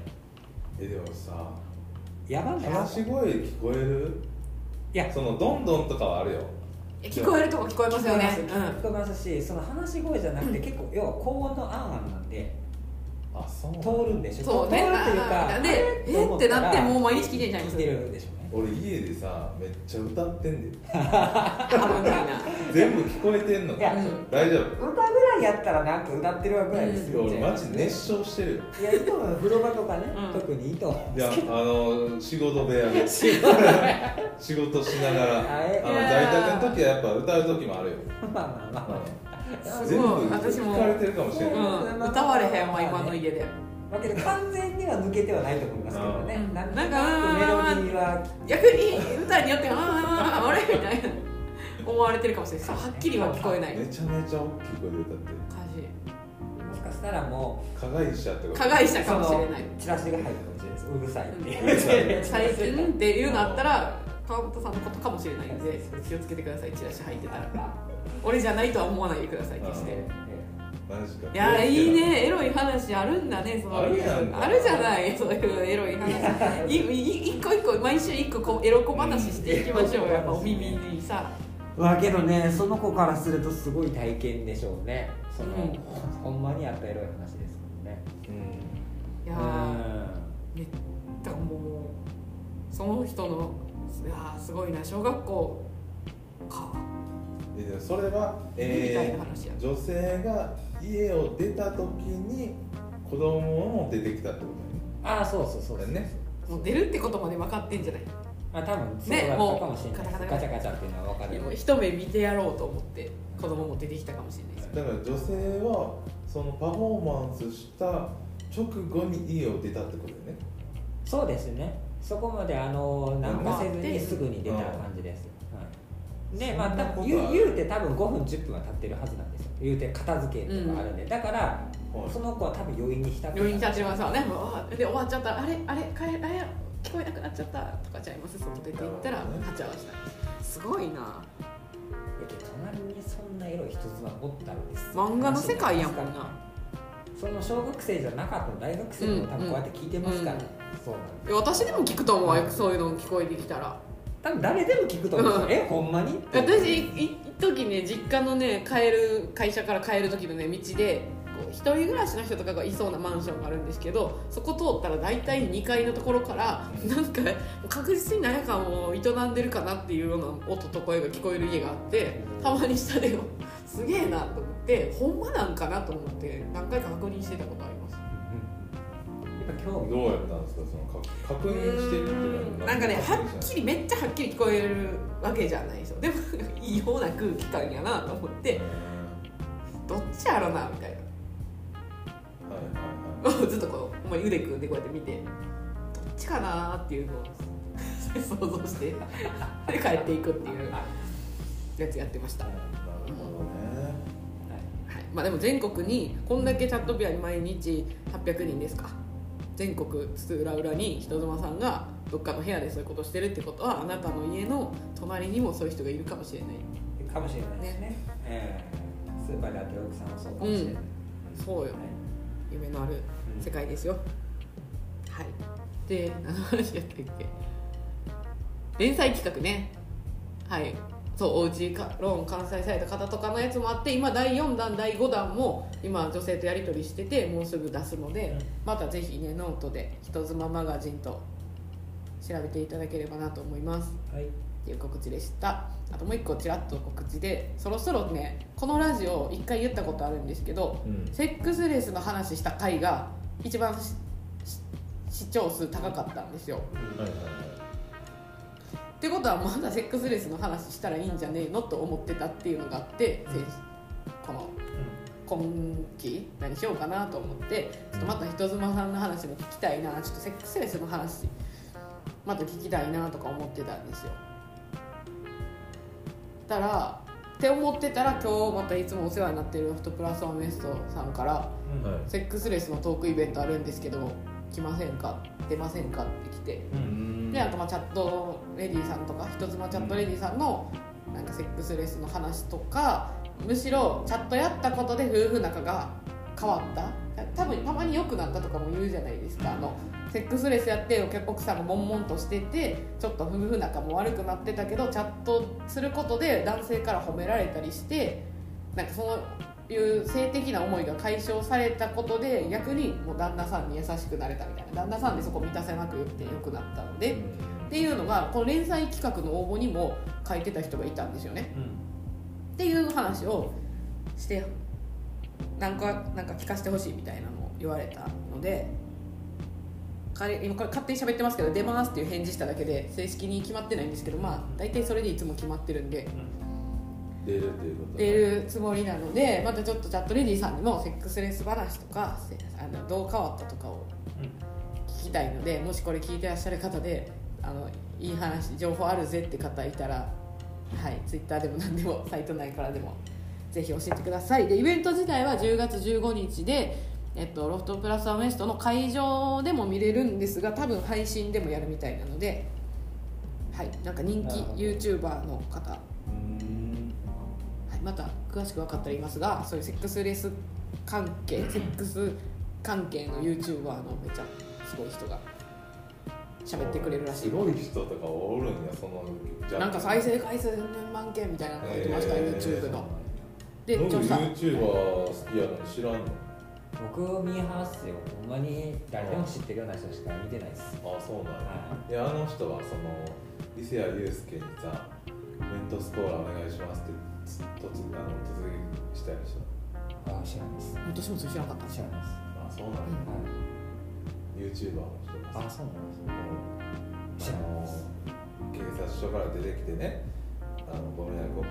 えでもさやばんない話し声聞こえる？いやそのどんどんとかはあるよ。聞こえるとこ聞こえますよね。聞こえますし、その話し声じゃなくて結構、うん、要は高音のあんあんなんで。あそう通るんでしょ。そう通るっていうかでえー、ってなってもう毎日聞いてんじゃん。聞いてるんでしょ。俺家でさめっちゃ歌ってんで全部聞こえてんのか大丈夫、うん、歌ぐらいやったらなんか歌ってるわぐらいですよ、うん、俺マジ熱唱してるよ。いやいと風呂場とかね、うん、特にいといやあの仕事部屋で仕事しながらあの在宅の時はやっぱ歌う時もあるよ。まあまあまあ、まあ、全部聞かれてるかもしれない、うん、歌われへんわ今の家でわけで完全には抜けてはないと思いますけどね。なんかメロディーは逆に歌によってはあああれみたいな思われてるかもしれない。はっきりは聞こえない。めちゃめちゃ大きい声で歌ってる。もしかしたらもう加害者ってこと。加害者かもしれない。チラシが入るかもしれないです。うるさいって。最近っていうのあったら川本さんのことかもしれないんで気をつけてください。チラシ入ってたら俺じゃないとは思わないでください。決して。いやいいねエロい話あるんだね。そのあるやんあるじゃないそういうエロい話いい一個一個毎週一個こうエロ小話していきましょう、うん、やっぱお耳にさわけどねその子からするとすごい体験でしょうねその、うん、ほんまにあったエロい話ですもんね、うん、いやーめっちゃもうその人のいやすごいな小学校かそれは、えー、女性が家を出た時に子供を出てきたってことだよね。ああそうそうそうですね。もう出るってことまで分かってんじゃない。まあ多分そうだったかもしれない、ね、もうガチャガチャっていうのは分かる。一目見てやろうと思って子供も出てきたかもしれない。だから女性はそのパフォーマンスした直後に家を出たってことだよね。そうですね。そこまであのなんかせずにすぐに出た感じです。でまあ、た言うて多分ごふんじゅっぷんは経ってるはずなんですよ。言うて片付けとかあるんで、うん、だからその子は多分余韻に浸って余韻に立ちますよね。で終わっちゃったらあれあれ帰れあれ聞こえなくなっちゃったとかちゃいます。外出て行ったら立ち合わせた。すごいな。隣にそんなエロい人妻おったんです。漫画の世界やもんな。その小学生じゃなかった大学生も多分こうやって聞いてますから。うんうん、そうなんです。私でも聞くと思うよ。そういうの聞こえてきたら。多分誰でも聞くと思うんですよ、うん、え、ほんまに？私、一時ね、実家のね、帰る会社から帰る時のね、道でこう一人暮らしの人とかがいそうなマンションがあるんですけどそこ通ったら大体にかいのところからなんか確実に何やかを営んでるかなっていうような音と声が聞こえる家があってたまに下でよすげえなと思ってほんまなんかなと思って何回か確認してたことあります。どうやったんですかその確認してるっていうなんかねはっきりめっちゃはっきり聞こえるわけじゃないですよ。でもいいような空気感やなと思ってどっちやろなみたいな、はいはいはい、ずっとこう腕組んでこうやって見てどっちかなっていうのを想像してで帰っていくっていうやつやってました。なるほどね、はいはい、まあでも全国にこんだけチャット部屋に毎日はっぴゃくにんですか全国津々浦々に人妻さんがどっかの部屋でそういうことしてるってことはあなたの家の隣にもそういう人がいるかもしれないかもしれないですね、えー、スーパーであって奥さんもそうかもしれない、うん、そうよね。夢のある世界ですよ、うん、はい。で、何の話やったっけ。連載企画ね、はい。そう、おうちローン完済された方とかのやつもあって、今だいよんだんだいごだんも今女性とやり取りしてて、もうすぐ出すので、またぜひね、ノートで人妻マガジンと調べていただければなと思います、はい、っていう告知でした。あともう一個ちらっと告知で、そろそろね、このラジオ一回言ったことあるんですけど、うん、セックスレスの話した回が一番視聴数高かったんですよ、はいはい。ってことは、まだセックスレスの話したらいいんじゃねえのと思ってたっていうのがあって、うん、この今期何しようかなと思って、ちょっとまた人妻さんの話も聞きたいな、ちょっとセックスレスの話また聞きたいなとか思ってたんですよ。たらって思ってたら、今日またいつもお世話になってるロフトプラスワンウエストさんから、うんはい、セックスレスのトークイベントあるんですけど来ませんか出ませんかって来て、うん、でなんかまあチャットレディさんとか人妻チャットレディさんのなんかセックスレスの話とか、むしろチャットやったことで夫婦仲が変わった、多分たまに良くなったとかも言うじゃないですか。あのセックスレスやって奥さんが悶々としてて、ちょっと夫婦仲も悪くなってたけど、チャットすることで男性から褒められたりして、なんかそのいう性的な思いが解消されたことで、逆にもう旦那さんに優しくなれたみたいな、旦那さんでそこ満たせなく言って良くなったので、うん、っていうのがこの連載企画の応募にも書いてた人がいたんですよね、うん、っていう話をしてなんか、なんか聞かせてほしいみたいなのを言われたので、彼今これ勝手に喋ってますけど出ますっていう返事しただけで正式に決まってないんですけど、まあ大体それでいつも決まってるんで、うん出るということ出るつもりなので、またちょっとチャットレディさんにもセックスレス話とかあのどう変わったとかを聞きたいので、もしこれ聞いてらっしゃる方であのいい話情報あるぜって方いたら、はい、Twitter でも何でもサイト内からでもぜひ教えてください。でイベント自体はじゅうがつじゅうごにちで、えっと、ロフトプラスアメストの会場でも見れるんですが、多分配信でもやるみたいなので、はい、なんか人気 YouTuber の方また詳しく分かったら言いますが、そういうセックスレス関係セックス関係の YouTuber のめちゃすごい人が喋ってくれるらしい。すごい人とかおるんや、そのなんか再生回数せんねんまんけんみたいなの書いてました、えー、YouTube ので調査 YouTuber 好きやのに知らんの。僕を見え放すよ、ほんまに誰でも知ってるような人しか見てないです。ああそうなんだ、はい、であの人はその伊勢谷友介にさメントスコーラお願いしますって突撃したいでしょ。ああ知らないです。私も知らなかった。知らないです。ああそうなんだ、うん、YouTuber の人です。ああそうなんです。知らないです。警察署から出てきてね、あのご迷惑をか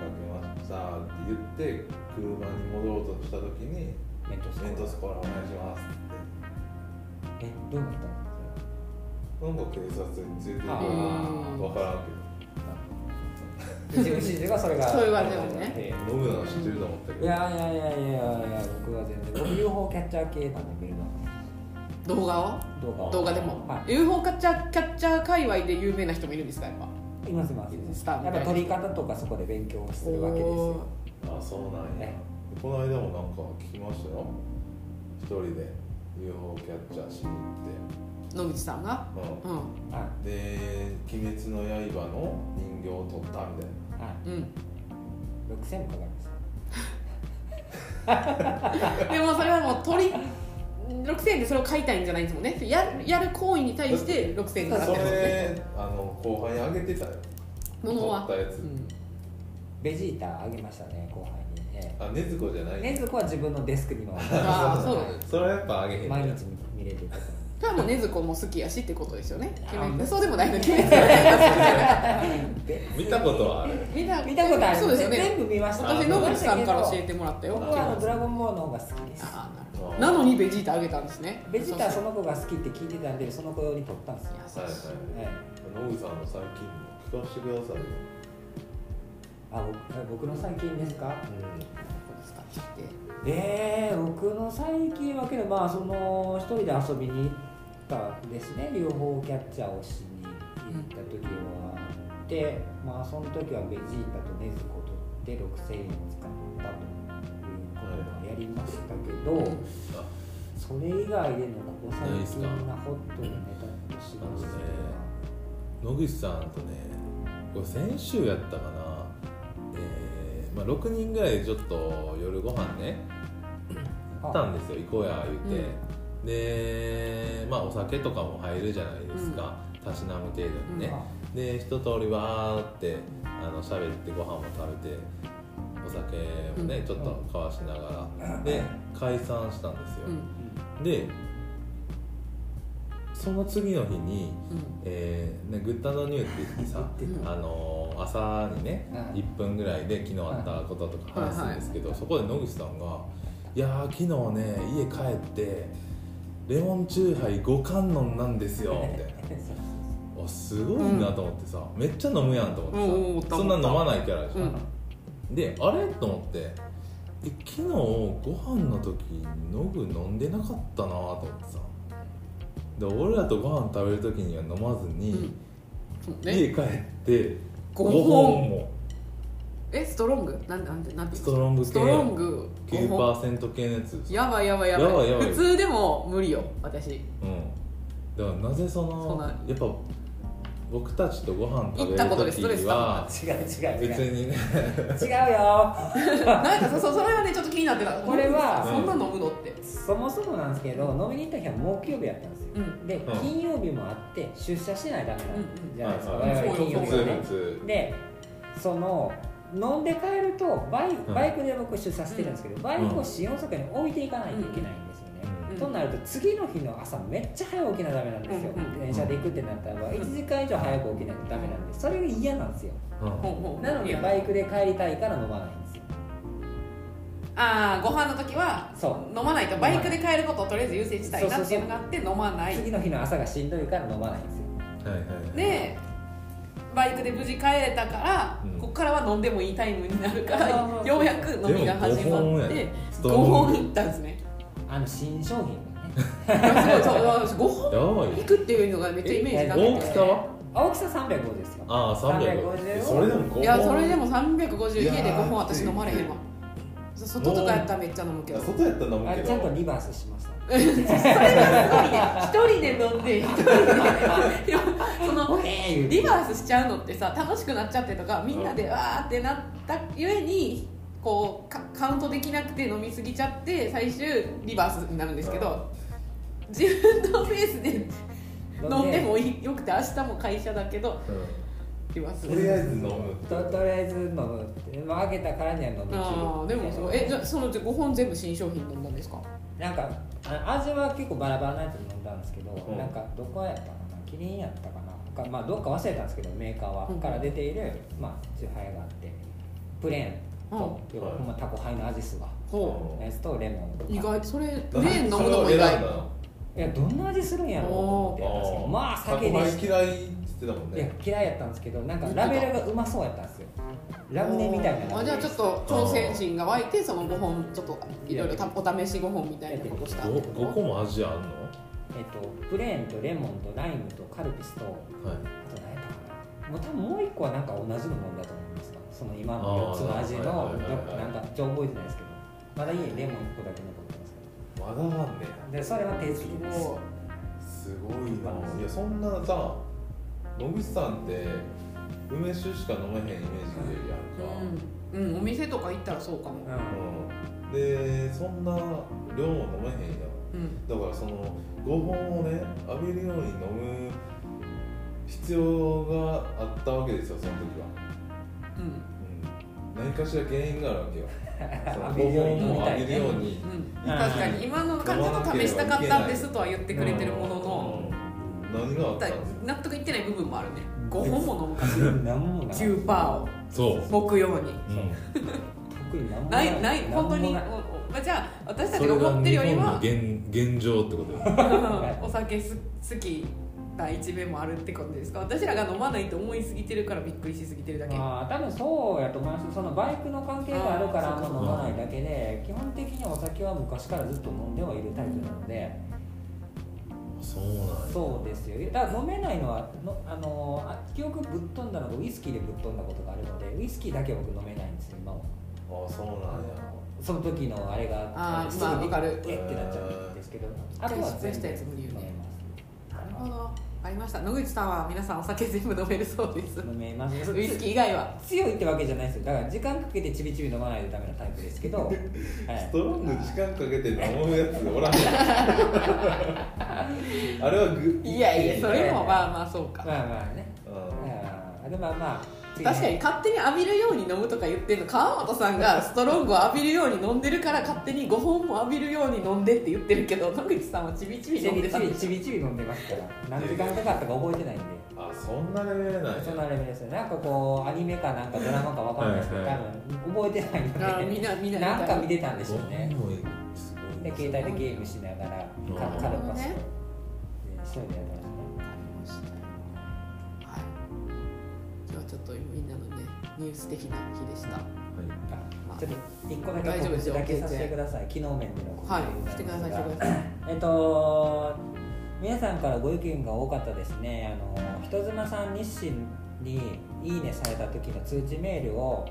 けましたって言って車に戻ろうとした時にメントスコーラお願いしますって。えどうなったの。なんか警察についてるのか分からんけどうちの知事がそれがそう言われてますね。ノブの知ってると思ったけど、いやいやいやいやいや僕は全然僕 ユーフォー キャッチャー系なんで、ベルダ動画を動 画, を動画でも、はい、ユーフォー キャッチャーキャッチャー界隈で有名な人もいるんですか。やっぱいますいます。スターみたいな。やっぱ撮り方とかそこで勉強するわけですよ。ああそうなんや、ね、この間もなんか聞きましたよ、一人で ユーフォー キャッチャーしに行って野口さんが、うんうん、で鬼滅の刃の人形を取ったみたいな。うん、ろくせんえんかかりますでもそれはもう取りろくせんえんでそれを買いたいんじゃないんですもんね。や る, やる行為に対してろくせんえんかかってるんですね。それあの後輩にあげてたよ物は取ったやつ、うん、ベジータあげましたね後輩に、えー、あ禰豆子じゃない。禰豆子は自分のデスクにもあそうだ、ね、それはやっぱあげへん毎日 見, 見れるからしかも禰豆子も好きやしってことですよね。そうでもないの決めて見たことはある。見た見たことある。そうですよね。全部見ました。私野口さんから教えてもらったよ。僕はドラゴンボールの方が好きです。ああなるほど。なのにベジータあげたんですね。ベジータはその子が好きって聞いてたんでその子に撮ったんですよ。はいはい。野口さんの最近聞かせてくださいよ。あ僕の最近ですか。うんえー、僕の最近はけど、まあその一人で遊びに行ったんですね。両方キャッチャーをしに行った時は、うん、で、まあその時はベジータと禰豆子を取ってろくせんえんを使ったということをやりましたけど、うん、そそれ以外でのここ最近なホットのネタって知らないですね。野口さんとね、これ先週やったかな、えーまあ、ろくにんぐらいでちょっと夜ご飯ね行ったんですよ、行こうや言って、うん、で、まあ、お酒とかも入るじゃないですか、たしなむ程度にね、うん、で一通りわーってあの喋ってご飯も食べてお酒もね、うん、ちょっと交わしながら、うん、で解散したんですよ、うん、でその次の日に、うんえーね、グッド&ニューって言ってさ、うん、あの朝にね、うん、いっぷんぐらいで昨日あったこととか話すんですけど、はいはいはい、そこで野口さんがいやー昨日ね家帰ってレモンチューハイごかん飲んなんですよみたいなあすごいなと思ってさ、うん、めっちゃ飲むやんと思ってさ、うん、そんな飲まないキャラでしょ、うん、であれと思って昨日ご飯の時ノグ飲んでなかったなと思ってさで俺らとご飯食べる時には飲まずに、うんね、家帰ってごほんもえストロングなんなんてなんてストロング系ストロング きゅうパーセント 系のやつやばいやばいやばいやばいやばい普通でも無理よ私うんだからなぜそのやっぱ僕たちとご飯食べる時は違う違う違う別にね違うよなんか そ, それはねちょっと気になってたこれはそんな飲むのって、うん、そもそもなんですけど飲みに行った日は木曜日やったんですよ、うん、で、うん、金曜日もあって出社しないとダメなんじゃないですか、うんうん、我々金曜日はねでその飲んで帰るとバ イ, バイクで僕出社してるんですけど、うん、バイクを新大阪に置いていかないといけないんですよね、うん、となると次の日の朝めっちゃ早く起きなきゃダメなんですよ、うん、電車で行くってなったらいちじかん以上早く起きないとダメなんでそれが嫌なんですよ、うん、なのでバイクで帰りたいから飲まないんですよ、うん、ああご飯の時はそう飲まないとバイクで帰ることをとりあえず優先したいなっていうのがあって飲まない次の日の朝がしんどいから飲まないんですよ、はいはいはい、でバイクで無事帰れたから、うん、ここからは飲んでもいいタイムになるからようやく飲みが始まってごほんいったんですねあの新商品だねごほんいくっていうのがめっちゃイメージなくて大きさは大きささんびゃくごじゅうですよああさんびゃくごじゅうそれでもごほんいやそれでもさんびゃくごじゅう家でごほん私飲まれへんわ外とかやったらめっちゃ飲むけど外やったら飲むけどちゃんとリバースしましたそれはすごいね一人で飲んで一人でそのリバースしちゃうのってさ楽しくなっちゃってとかみんなでわーってなったゆえにこうカウントできなくて飲みすぎちゃって最終リバースになるんですけど自分のペースで飲んでもよくて明日も会社だけどとりあえず飲むと, とりあえず飲むって開けたからには飲むあでもそうえじゃそのごほん全部新商品飲んだんですかなんか味は結構バラバラなやつ飲んだんですけど、うん、なんかどこやったかなキリンやったかなか、まあ、どっか忘れたんですけどメーカーは、うん、から出ているまあチューハイがあってプレーンと、うん、要はほんまタコハイの味すが、うん、やつとレモンとか意外それプレーン飲むのも意外いやどんな味するんやろうと思ってやったんですけどまあ酒でしたタコハイ嫌いだもんね、いや嫌いやったんですけどなんかラベルがうまそうやったんですよラムネみたいなあじゃあちょっと挑戦心が湧いてそのごほんちょっといろいろお試しごほんみたいなことしたってこと ご, ごこも味あんのえっとプレーンとレモンとライムとカルピスと、はい、あと何やったかなもう多分もういっこはなんか同じの飲んだと思うんですがその今のよっつの味のなんかちょっと覚えてないですけどまだ家にレモンいっこだけ残ってますけどまだなんねでそれは手作りですすごいないやそんなさ野口さんって梅酒しか飲めへんイメージでやるか、うん、うん、お店とか行ったらそうかも、うん、で、そんな量も飲めへんや、うんだからそのごほんをね、浴びるように飲む必要があったわけですよ、その時はうん、うん、何かしら原因があるわけよごほんを浴びるように、うん、確かに今の感じの試したかったんですとは言ってくれてるものの、うん何があった納得いってない部分もあるねごほんも飲むかしらきゅうパーをそう木曜に、うん、特に何もないないない本当にじゃあ私たちが思ってるよりはそれが日本の 現, 現状ってことですお酒す好き第一面もあるってことですか私らが飲まないと思いすぎてるからびっくりしすぎてるだけあ多分そうやと思いますそのバイクの関係があるからあんま飲まないだけで基本的にお酒は昔からずっと飲んではいるタイプなのでそうなんやそうですよだから飲めないのはのあのー、記憶ぶっ飛んだのがウイスキーでぶっ飛んだことがあるのでウイスキーだけは僕飲めないんですよ今もああそうなんやその時のあれがあって、まあ、分かるえってなっちゃうんですけど、あとは全部飲めます。なるほど、ありました。野口さんは皆さんお酒全部飲めるそうです。飲めます。ウイスキー以外は強いってわけじゃないですよ。だから時間かけてちびちび飲まないとダメなタイプですけど、はい、ストロング時間かけて飲むやつおらんあれはグいやいやそれもまあまあそうか。まあまあね。あでもまあまあ。確かに勝手に浴びるように飲むとか言ってるの、川本さんがストロングを浴びるように飲んでるから勝手にごほんも浴びるように飲んでって言ってるけど、野口さんはちびちび飲んでたんで、ちびちび飲んでますから何時間かかったか覚えてないんで、あそんなレベルない、そんなレベルですよ。なんかこうアニメかなんかドラマか分かんないですけど、はいはい、多分覚えてないので、あみんななんか見てたんでしょうね。で携帯でゲームしながらカルパスで一人でやったちょっとみんなのねニュース的な日でした。はい。まあ、ちょっと一個だけ告知だけさせてください。機能面での告知はい。してください。してください。えっと皆さんからご意見が多かったですね。あの人妻さん日誌にいいねされた時の通知メールを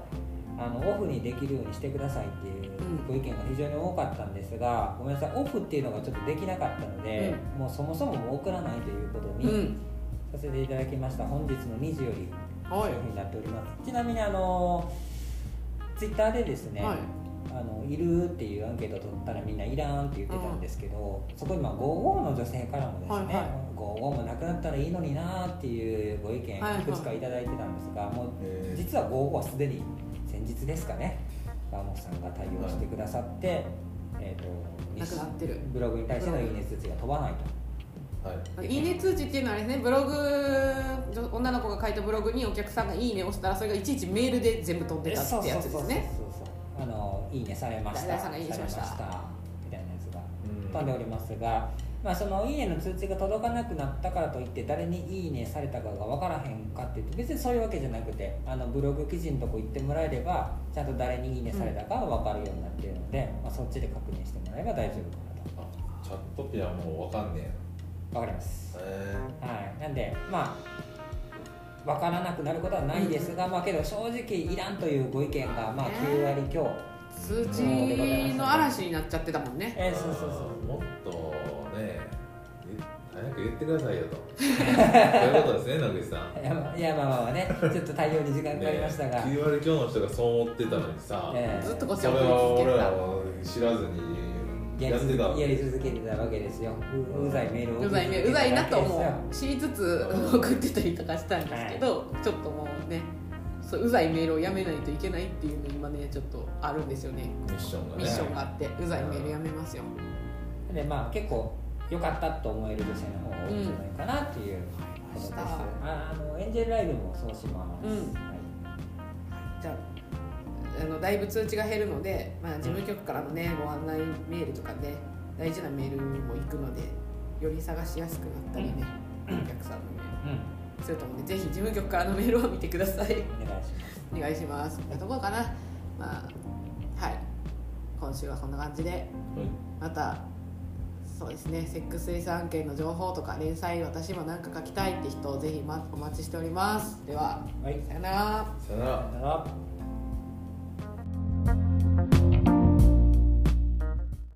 あのオフにできるようにしてくださいっていうご意見が非常に多かったんですが、うん、ごめんなさいオフっていうのがちょっとできなかったので、うん、もうそもそももう送らないということにさせていただきました。うん、本日のにじより。そういうふうになっております。ちなみにあのツイッターでですね、はい、あのいるっていうアンケートを取ったらみんないらんって言ってたんですけど、うん、そこにまあごーごーの女性からもですね、はいはい、ごーごーもなくなったらいいのになっていうご意見いくつかいただいてたんですが、はいはい、もう実はごーごーはすでに先日ですかね、川本さんが対応してくださって、はい、えーと、なくなってるブログに対してのいいね通知が飛ばないと。はい、いいね通知っていうのはですね、ブログ女の子が書いたブログにお客さんがいいねを押したらそれがいちいちメールで全部飛んでたってやつですね。あのいいねされました、されましたみたいなやつが飛んでおりますが、まあ、そのいいねの通知が届かなくなったからといって誰にいいねされたかが分からへんかって言って別にそういうわけじゃなくて、あのブログ記事のとこ行ってもらえればちゃんと誰にいいねされたかが分かるようになっているので、うんまあ、そっちで確認してもらえば大丈夫かなと。あチャットピアもう分かんねえわかります、えーはい、なんでまあ分からなくなることはないですが、うん、まあけど正直いらんというご意見がまあきゅう割強、えー、通知の嵐になっちゃってたもんね、えー、そうそうそうもっとね早く言ってくださいよとそういうことですね野口さん。いやまあまあまあねちょっと対応に時間かかりましたが、ね、きゅう割強の人がそう思ってたのにさ、えー、ずっとこっちを送り続けた、それは俺ら知らずにやり続けてたわけですよ。うざいメールを送ってたわけですよ。うざいなと思う知りつつ送ってたりとかしたんですけど、はい、ちょっともうねそううざいメールをやめないといけないっていうの今ねちょっとあるんですよね。ミッションがねミッションがあってうざいメールやめますよ、うん、でまあ結構良かったと思える女性の方が多いんじゃないかなっていうことです、うん、あのエンジェルライブもそうします、うんはい、じゃああのだいぶ通知が減るので、まあ、事務局からの、ね、ご案内メールとかで、ね、大事なメールも行くのでより探しやすくなったりね、うん、お客さんのメール、うん、すると思うのでぜひ事務局からのメールを見てください。お願いしますお願いします。こんなところかな、まあはい、今週はこんな感じで、はい、またそうですねセックスレス案件の情報とか連載私も何か書きたいって人をぜひお待ちしております。では、はい、さよなら。さよなら。